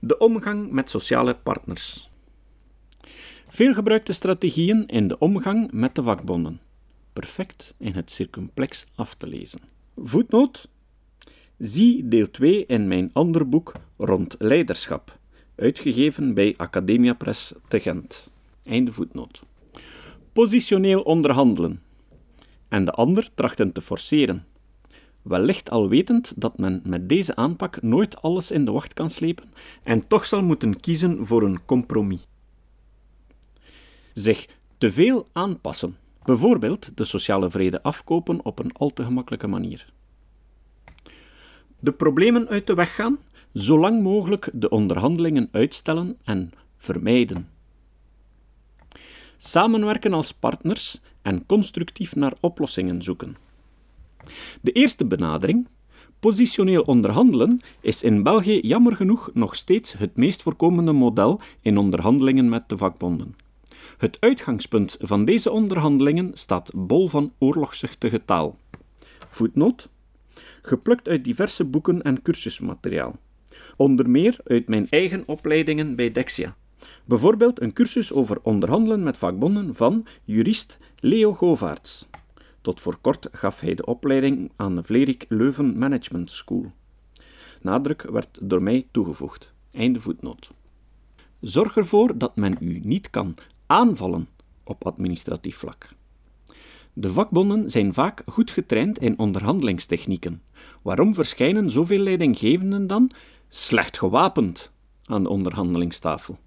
De omgang met sociale partners. Veelgebruikte strategieën in de omgang met de vakbonden. Perfect in het circumplex af te lezen. Voetnoot. Zie deel 2 in mijn ander boek rond leiderschap, uitgegeven bij Academiapress te Gent. Einde voetnoot. Positioneel onderhandelen. En de ander trachten te forceren. Wellicht al wetend dat men met deze aanpak nooit alles in de wacht kan slepen en toch zal moeten kiezen voor een compromis. Zich te veel aanpassen, bijvoorbeeld de sociale vrede afkopen op een al te gemakkelijke manier. De problemen uit de weg gaan, zo lang mogelijk de onderhandelingen uitstellen en vermijden. Samenwerken als partners en constructief naar oplossingen zoeken. De eerste benadering, positioneel onderhandelen, is in België jammer genoeg nog steeds het meest voorkomende model in onderhandelingen met de vakbonden. Het uitgangspunt van deze onderhandelingen staat bol van oorlogszuchtige taal. Voetnoot. Geplukt uit diverse boeken en cursusmateriaal. Onder meer uit mijn eigen opleidingen bij Dexia. Bijvoorbeeld een cursus over onderhandelen met vakbonden van jurist Leo Govaerts. Tot voor kort gaf hij de opleiding aan de Vlerick Leuven Management School. Nadruk werd door mij toegevoegd. Einde voetnoot. Zorg ervoor dat men u niet kan aanvallen op administratief vlak. De vakbonden zijn vaak goed getraind in onderhandelingstechnieken. Waarom verschijnen zoveel leidinggevenden dan slecht gewapend aan de onderhandelingstafel?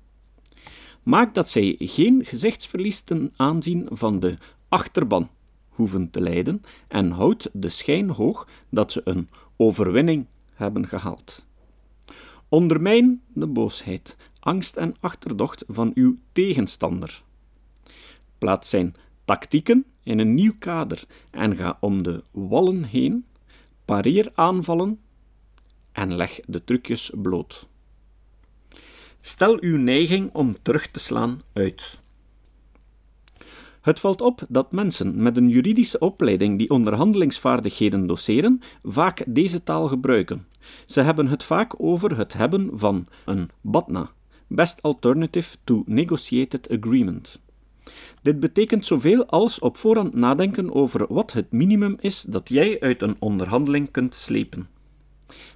Maak dat zij geen gezichtsverlies ten aanzien van de achterban hoeven te leiden en houd de schijn hoog dat ze een overwinning hebben gehaald. Ondermijn de boosheid, angst en achterdocht van uw tegenstander. Plaats zijn tactieken in een nieuw kader en ga om de wallen heen, pareer aanvallen en leg de trucjes bloot. Stel uw neiging om terug te slaan uit. Het valt op dat mensen met een juridische opleiding die onderhandelingsvaardigheden doseren, vaak deze taal gebruiken. Ze hebben het vaak over het hebben van een BATNA, Best Alternative to Negotiated Agreement. Dit betekent zoveel als op voorhand nadenken over wat het minimum is dat jij uit een onderhandeling kunt slepen.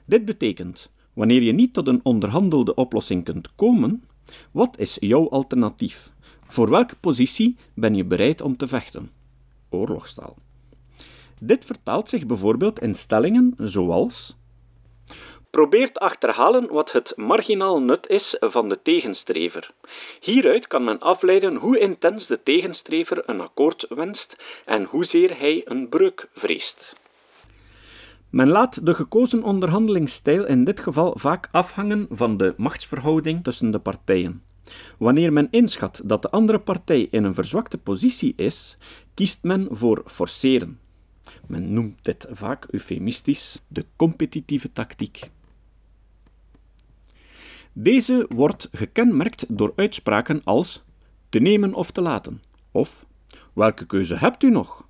Dit betekent, wanneer je niet tot een onderhandelde oplossing kunt komen, wat is jouw alternatief? Voor welke positie ben je bereid om te vechten? Oorlogstaal. Dit vertaalt zich bijvoorbeeld in stellingen zoals: probeer te achterhalen wat het marginaal nut is van de tegenstrever. Hieruit kan men afleiden hoe intens de tegenstrever een akkoord wenst en hoezeer hij een breuk vreest. Men laat de gekozen onderhandelingsstijl in dit geval vaak afhangen van de machtsverhouding tussen de partijen. Wanneer men inschat dat de andere partij in een verzwakte positie is, kiest men voor forceren. Men noemt dit vaak eufemistisch de competitieve tactiek. Deze wordt gekenmerkt door uitspraken als te nemen of te laten, of welke keuze hebt u nog?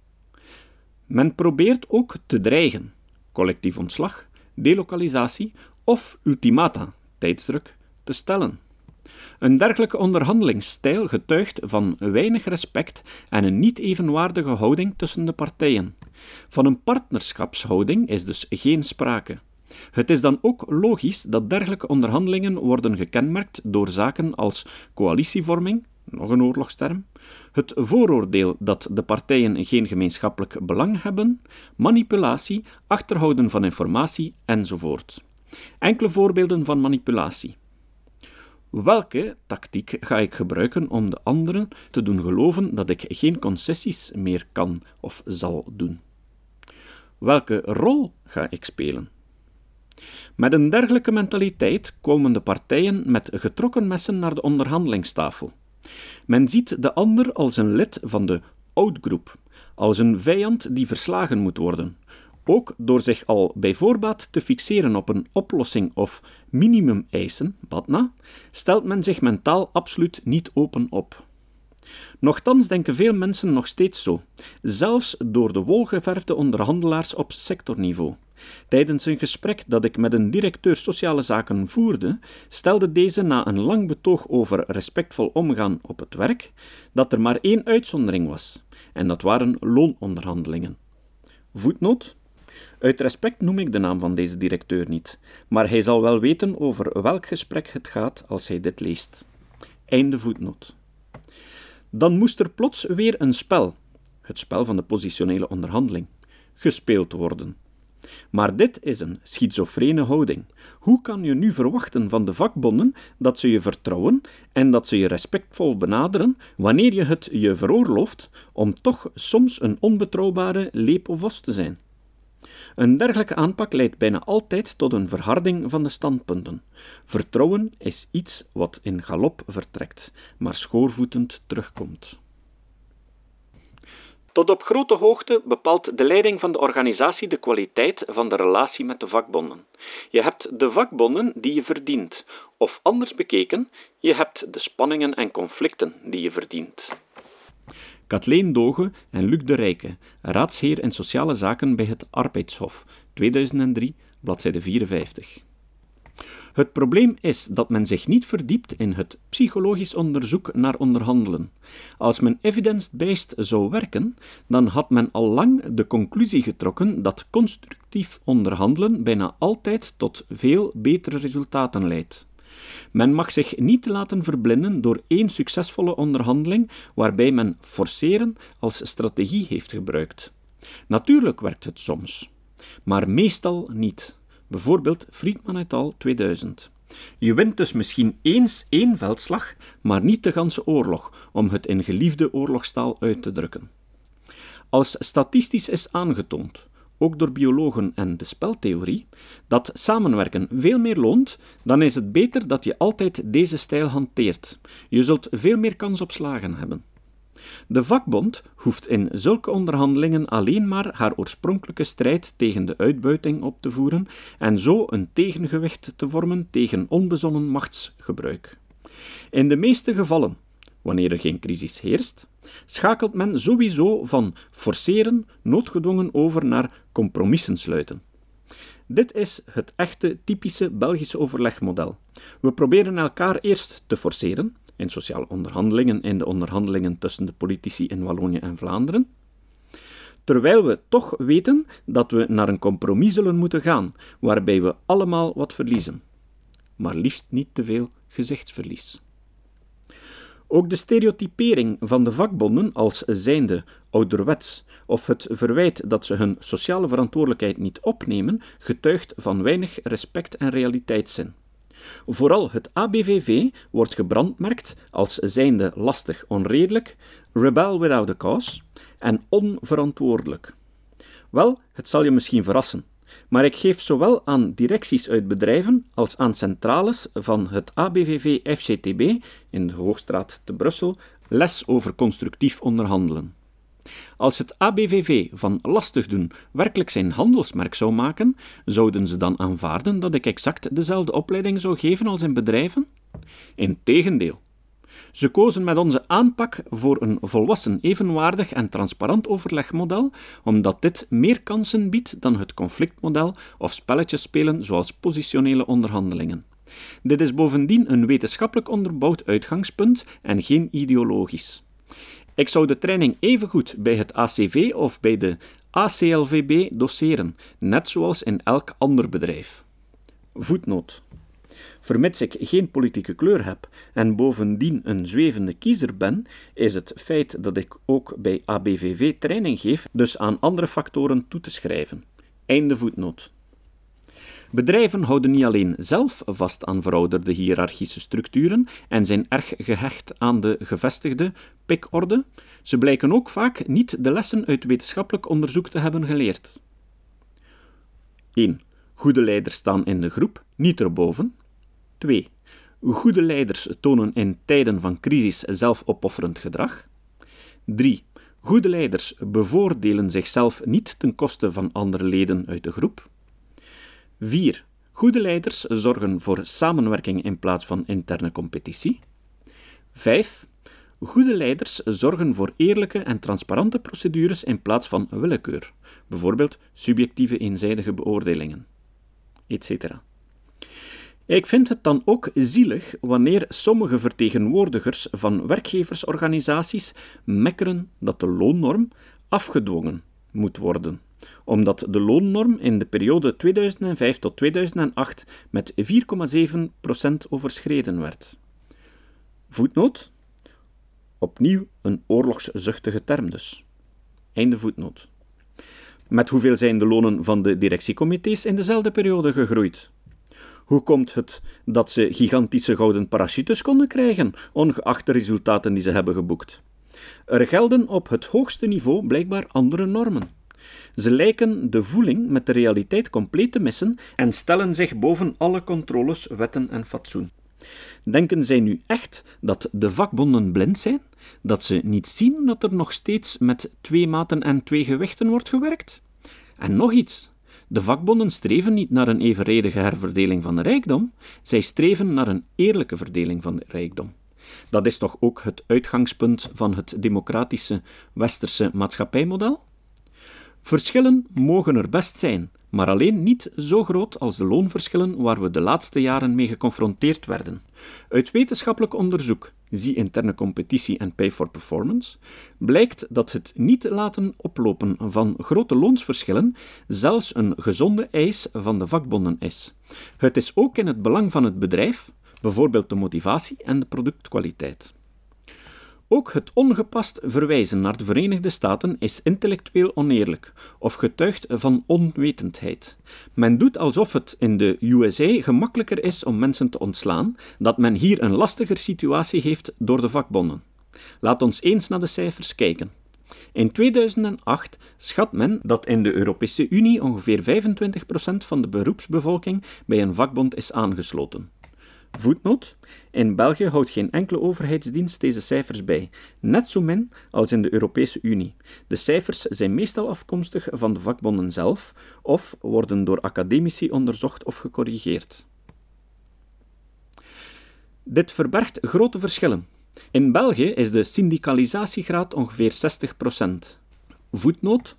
Men probeert ook te dreigen, collectief ontslag, delokalisatie of ultimata, tijdsdruk, te stellen. Een dergelijke onderhandelingsstijl getuigt van weinig respect en een niet evenwaardige houding tussen de partijen. Van een partnerschapshouding is dus geen sprake. Het is dan ook logisch dat dergelijke onderhandelingen worden gekenmerkt door zaken als coalitievorming, nog een oorlogsterm, het vooroordeel dat de partijen geen gemeenschappelijk belang hebben, manipulatie, achterhouden van informatie enzovoort. Enkele voorbeelden van manipulatie. Welke tactiek ga ik gebruiken om de anderen te doen geloven dat ik geen concessies meer kan of zal doen? Welke rol ga ik spelen? Met een dergelijke mentaliteit komen de partijen met getrokken messen naar de onderhandelingstafel. Men ziet de ander als een lid van de outgroep, als een vijand die verslagen moet worden. Ook door zich al bij voorbaat te fixeren op een oplossing of minimumeisen, BATNA, stelt men zich mentaal absoluut niet open op. Nochtans denken veel mensen nog steeds zo, zelfs door de wolgeverfde onderhandelaars op sectorniveau. Tijdens een gesprek dat ik met een directeur sociale zaken voerde, stelde deze na een lang betoog over respectvol omgaan op het werk, dat er maar één uitzondering was, en dat waren loononderhandelingen. Voetnoot. Uit respect noem ik de naam van deze directeur niet, maar hij zal wel weten over welk gesprek het gaat als hij dit leest. Einde voetnoot. Dan moest er plots weer een spel, het spel van de positionele onderhandeling, gespeeld worden. Maar dit is een schizofrene houding. Hoe kan je nu verwachten van de vakbonden dat ze je vertrouwen en dat ze je respectvol benaderen wanneer je het je veroorlooft om toch soms een onbetrouwbare lepelvos te zijn? Een dergelijke aanpak leidt bijna altijd tot een verharding van de standpunten. Vertrouwen is iets wat in galop vertrekt, maar schoorvoetend terugkomt. Tot op grote hoogte bepaalt de leiding van de organisatie de kwaliteit van de relatie met de vakbonden. Je hebt de vakbonden die je verdient, of anders bekeken, je hebt de spanningen en conflicten die je verdient. Kathleen Dogen en Luc de Rijke, raadsheer in sociale zaken bij het Arbeidshof, 2003, bladzijde 54. Het probleem is dat men zich niet verdiept in het psychologisch onderzoek naar onderhandelen. Als men evidence-based zou werken, dan had men al lang de conclusie getrokken dat constructief onderhandelen bijna altijd tot veel betere resultaten leidt. Men mag zich niet laten verblinden door één succesvolle onderhandeling waarbij men forceren als strategie heeft gebruikt. Natuurlijk werkt het soms, maar meestal niet. Bijvoorbeeld Friedman et al. 2000. Je wint dus misschien eens één veldslag, maar niet de ganse oorlog, om het in geliefde oorlogstaal uit te drukken. Als statistisch is aangetoond, ook door biologen en de speltheorie, dat samenwerken veel meer loont, dan is het beter dat je altijd deze stijl hanteert. Je zult veel meer kans op slagen hebben. De vakbond hoeft in zulke onderhandelingen alleen maar haar oorspronkelijke strijd tegen de uitbuiting op te voeren en zo een tegengewicht te vormen tegen onbezonnen machtsgebruik. In de meeste gevallen, wanneer er geen crisis heerst, schakelt men sowieso van forceren noodgedwongen over naar compromissen sluiten. Dit is het echte typische Belgische overlegmodel. We proberen elkaar eerst te forceren, in sociale onderhandelingen, in de onderhandelingen tussen de politici in Wallonië en Vlaanderen, terwijl we toch weten dat we naar een compromis zullen moeten gaan, waarbij we allemaal wat verliezen. Maar liefst niet te veel gezichtsverlies. Ook de stereotypering van de vakbonden als zijnde ouderwets of het verwijt dat ze hun sociale verantwoordelijkheid niet opnemen, getuigt van weinig respect en realiteitszin. Vooral het ABVV wordt gebrandmerkt als zijnde lastig onredelijk, rebel without a cause en onverantwoordelijk. Wel, het zal je misschien verrassen, maar ik geef zowel aan directies uit bedrijven als aan centrales van het ABVV FCTB in de Hoogstraat te Brussel les over constructief onderhandelen. Als het ABVV van lastig doen werkelijk zijn handelsmerk zou maken, zouden ze dan aanvaarden dat ik exact dezelfde opleiding zou geven als in bedrijven? Integendeel. Ze kozen met onze aanpak voor een volwassen, evenwaardig en transparant overlegmodel, omdat dit meer kansen biedt dan het conflictmodel of spelletjes spelen zoals positionele onderhandelingen. Dit is bovendien een wetenschappelijk onderbouwd uitgangspunt en geen ideologisch. Ik zou de training evengoed bij het ACV of bij de ACLVB doseren, net zoals in elk ander bedrijf. Voetnoot. Vermits ik geen politieke kleur heb en bovendien een zwevende kiezer ben, is het feit dat ik ook bij ABVV training geef dus aan andere factoren toe te schrijven. Einde voetnoot. Bedrijven houden niet alleen zelf vast aan verouderde hiërarchische structuren en zijn erg gehecht aan de gevestigde pikorde, ze blijken ook vaak niet de lessen uit wetenschappelijk onderzoek te hebben geleerd. 1. Goede leiders staan in de groep, niet erboven. 2. Goede leiders tonen in tijden van crisis zelfopofferend gedrag. 3. Goede leiders bevoordelen zichzelf niet ten koste van andere leden uit de groep. 4. Goede leiders zorgen voor samenwerking in plaats van interne competitie. 5. Goede leiders zorgen voor eerlijke en transparante procedures in plaats van willekeur, bijvoorbeeld subjectieve eenzijdige beoordelingen, etc. Ik vind het dan ook zielig wanneer sommige vertegenwoordigers van werkgeversorganisaties mekkeren dat de loonnorm afgedwongen moet worden, omdat de loonnorm in de periode 2005 tot 2008 met 4,7% overschreden werd. Voetnoot. Opnieuw een oorlogszuchtige term dus. Einde voetnoot. Met hoeveel zijn de lonen van de directiecomité's in dezelfde periode gegroeid? Hoe komt het dat ze gigantische gouden parachutes konden krijgen, ongeacht de resultaten die ze hebben geboekt? Er gelden op het hoogste niveau blijkbaar andere normen. Ze lijken de voeling met de realiteit compleet te missen en stellen zich boven alle controles, wetten en fatsoen. Denken zij nu echt dat de vakbonden blind zijn? Dat ze niet zien dat er nog steeds met 2 maten en 2 gewichten wordt gewerkt? En nog iets. De vakbonden streven niet naar een evenredige herverdeling van de rijkdom. Zij streven naar een eerlijke verdeling van de rijkdom. Dat is toch ook het uitgangspunt van het democratische westerse maatschappijmodel? Verschillen mogen er best zijn, maar alleen niet zo groot als de loonverschillen waar we de laatste jaren mee geconfronteerd werden. Uit wetenschappelijk onderzoek, zie interne competitie en pay for performance, blijkt dat het niet laten oplopen van grote loonsverschillen zelfs een gezonde eis van de vakbonden is. Het is ook in het belang van het bedrijf, bijvoorbeeld de motivatie en de productkwaliteit. Ook het ongepast verwijzen naar de Verenigde Staten is intellectueel oneerlijk of getuigt van onwetendheid. Men doet alsof het in de USA gemakkelijker is om mensen te ontslaan, dat men hier een lastiger situatie heeft door de vakbonden. Laat ons eens naar de cijfers kijken. In 2008 schat men dat in de Europese Unie ongeveer 25% van de beroepsbevolking bij een vakbond is aangesloten. Voetnoot. In België houdt geen enkele overheidsdienst deze cijfers bij, net zo min als in de Europese Unie. De cijfers zijn meestal afkomstig van de vakbonden zelf of worden door academici onderzocht of gecorrigeerd. Dit verbergt grote verschillen. In België is de syndicalisatiegraad ongeveer 60%. Voetnoot.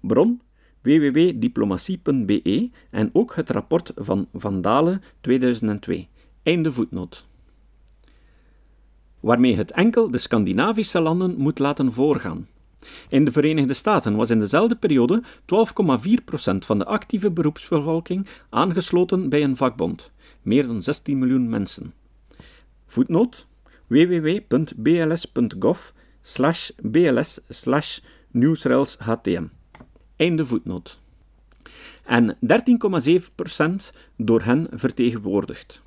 Bron. www.diplomatie.be en ook het rapport van Van Dalen 2002. Einde voetnoot. Waarmee het enkel de Scandinavische landen moet laten voorgaan. In de Verenigde Staten was in dezelfde periode 12,4% van de actieve beroepsbevolking aangesloten bij een vakbond. Meer dan 16 miljoen mensen. Voetnoot. www.bls.gov/bls/newsrails.htm. Einde voetnoot. En 13,7% door hen vertegenwoordigd.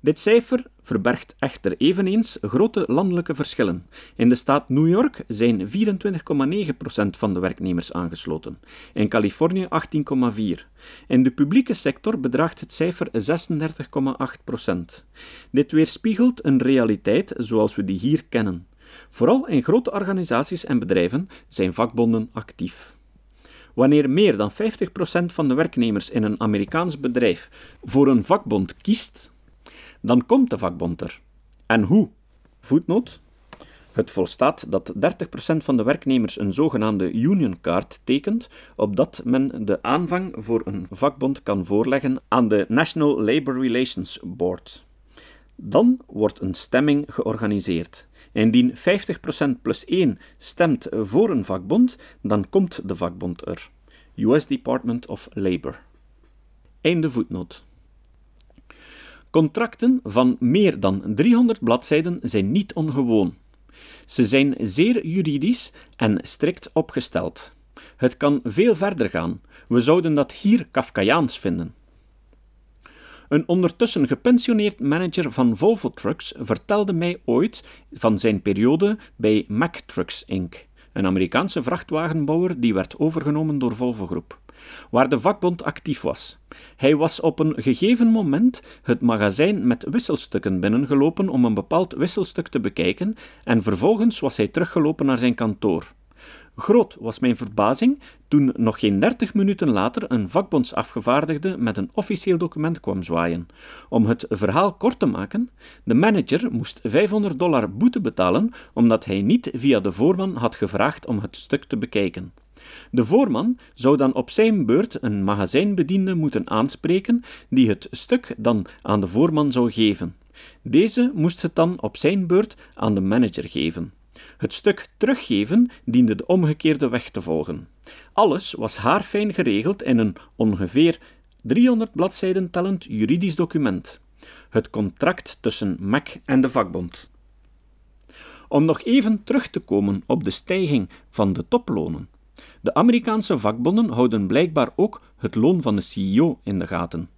Dit cijfer verbergt echter eveneens grote landelijke verschillen. In de staat New York zijn 24,9% van de werknemers aangesloten, in Californië 18,4%. In de publieke sector bedraagt het cijfer 36,8%. Dit weerspiegelt een realiteit zoals we die hier kennen. Vooral in grote organisaties en bedrijven zijn vakbonden actief. Wanneer meer dan 50% van de werknemers in een Amerikaans bedrijf voor een vakbond kiest, dan komt de vakbond er. En hoe? Voetnoot. Het volstaat dat 30% van de werknemers een zogenaamde unionkaart tekent, opdat men de aanvang voor een vakbond kan voorleggen aan de National Labor Relations Board. Dan wordt een stemming georganiseerd. Indien 50% plus 1 stemt voor een vakbond, dan komt de vakbond er. US Department of Labor. Einde voetnoot. Contracten van meer dan 300 bladzijden zijn niet ongewoon. Ze zijn zeer juridisch en strikt opgesteld. Het kan veel verder gaan. We zouden dat hier Kafkaiaans vinden. Een ondertussen gepensioneerd manager van Volvo Trucks vertelde mij ooit van zijn periode bij Mack Trucks Inc., een Amerikaanse vrachtwagenbouwer die werd overgenomen door Volvo Groep, waar de vakbond actief was. Hij was op een gegeven moment het magazijn met wisselstukken binnengelopen om een bepaald wisselstuk te bekijken en vervolgens was hij teruggelopen naar zijn kantoor. Groot was mijn verbazing toen nog geen 30 minuten later een vakbondsafgevaardigde met een officieel document kwam zwaaien. Om het verhaal kort te maken, de manager moest $500 boete betalen omdat hij niet via de voorman had gevraagd om het stuk te bekijken. De voorman zou dan op zijn beurt een magazijnbediende moeten aanspreken die het stuk dan aan de voorman zou geven. Deze moest het dan op zijn beurt aan de manager geven. Het stuk teruggeven diende de omgekeerde weg te volgen. Alles was haarfijn geregeld in een ongeveer 300 bladzijden tellend juridisch document. Het contract tussen Mack en de vakbond. Om nog even terug te komen op de stijging van de toplonen. De Amerikaanse vakbonden houden blijkbaar ook het loon van de CEO in de gaten.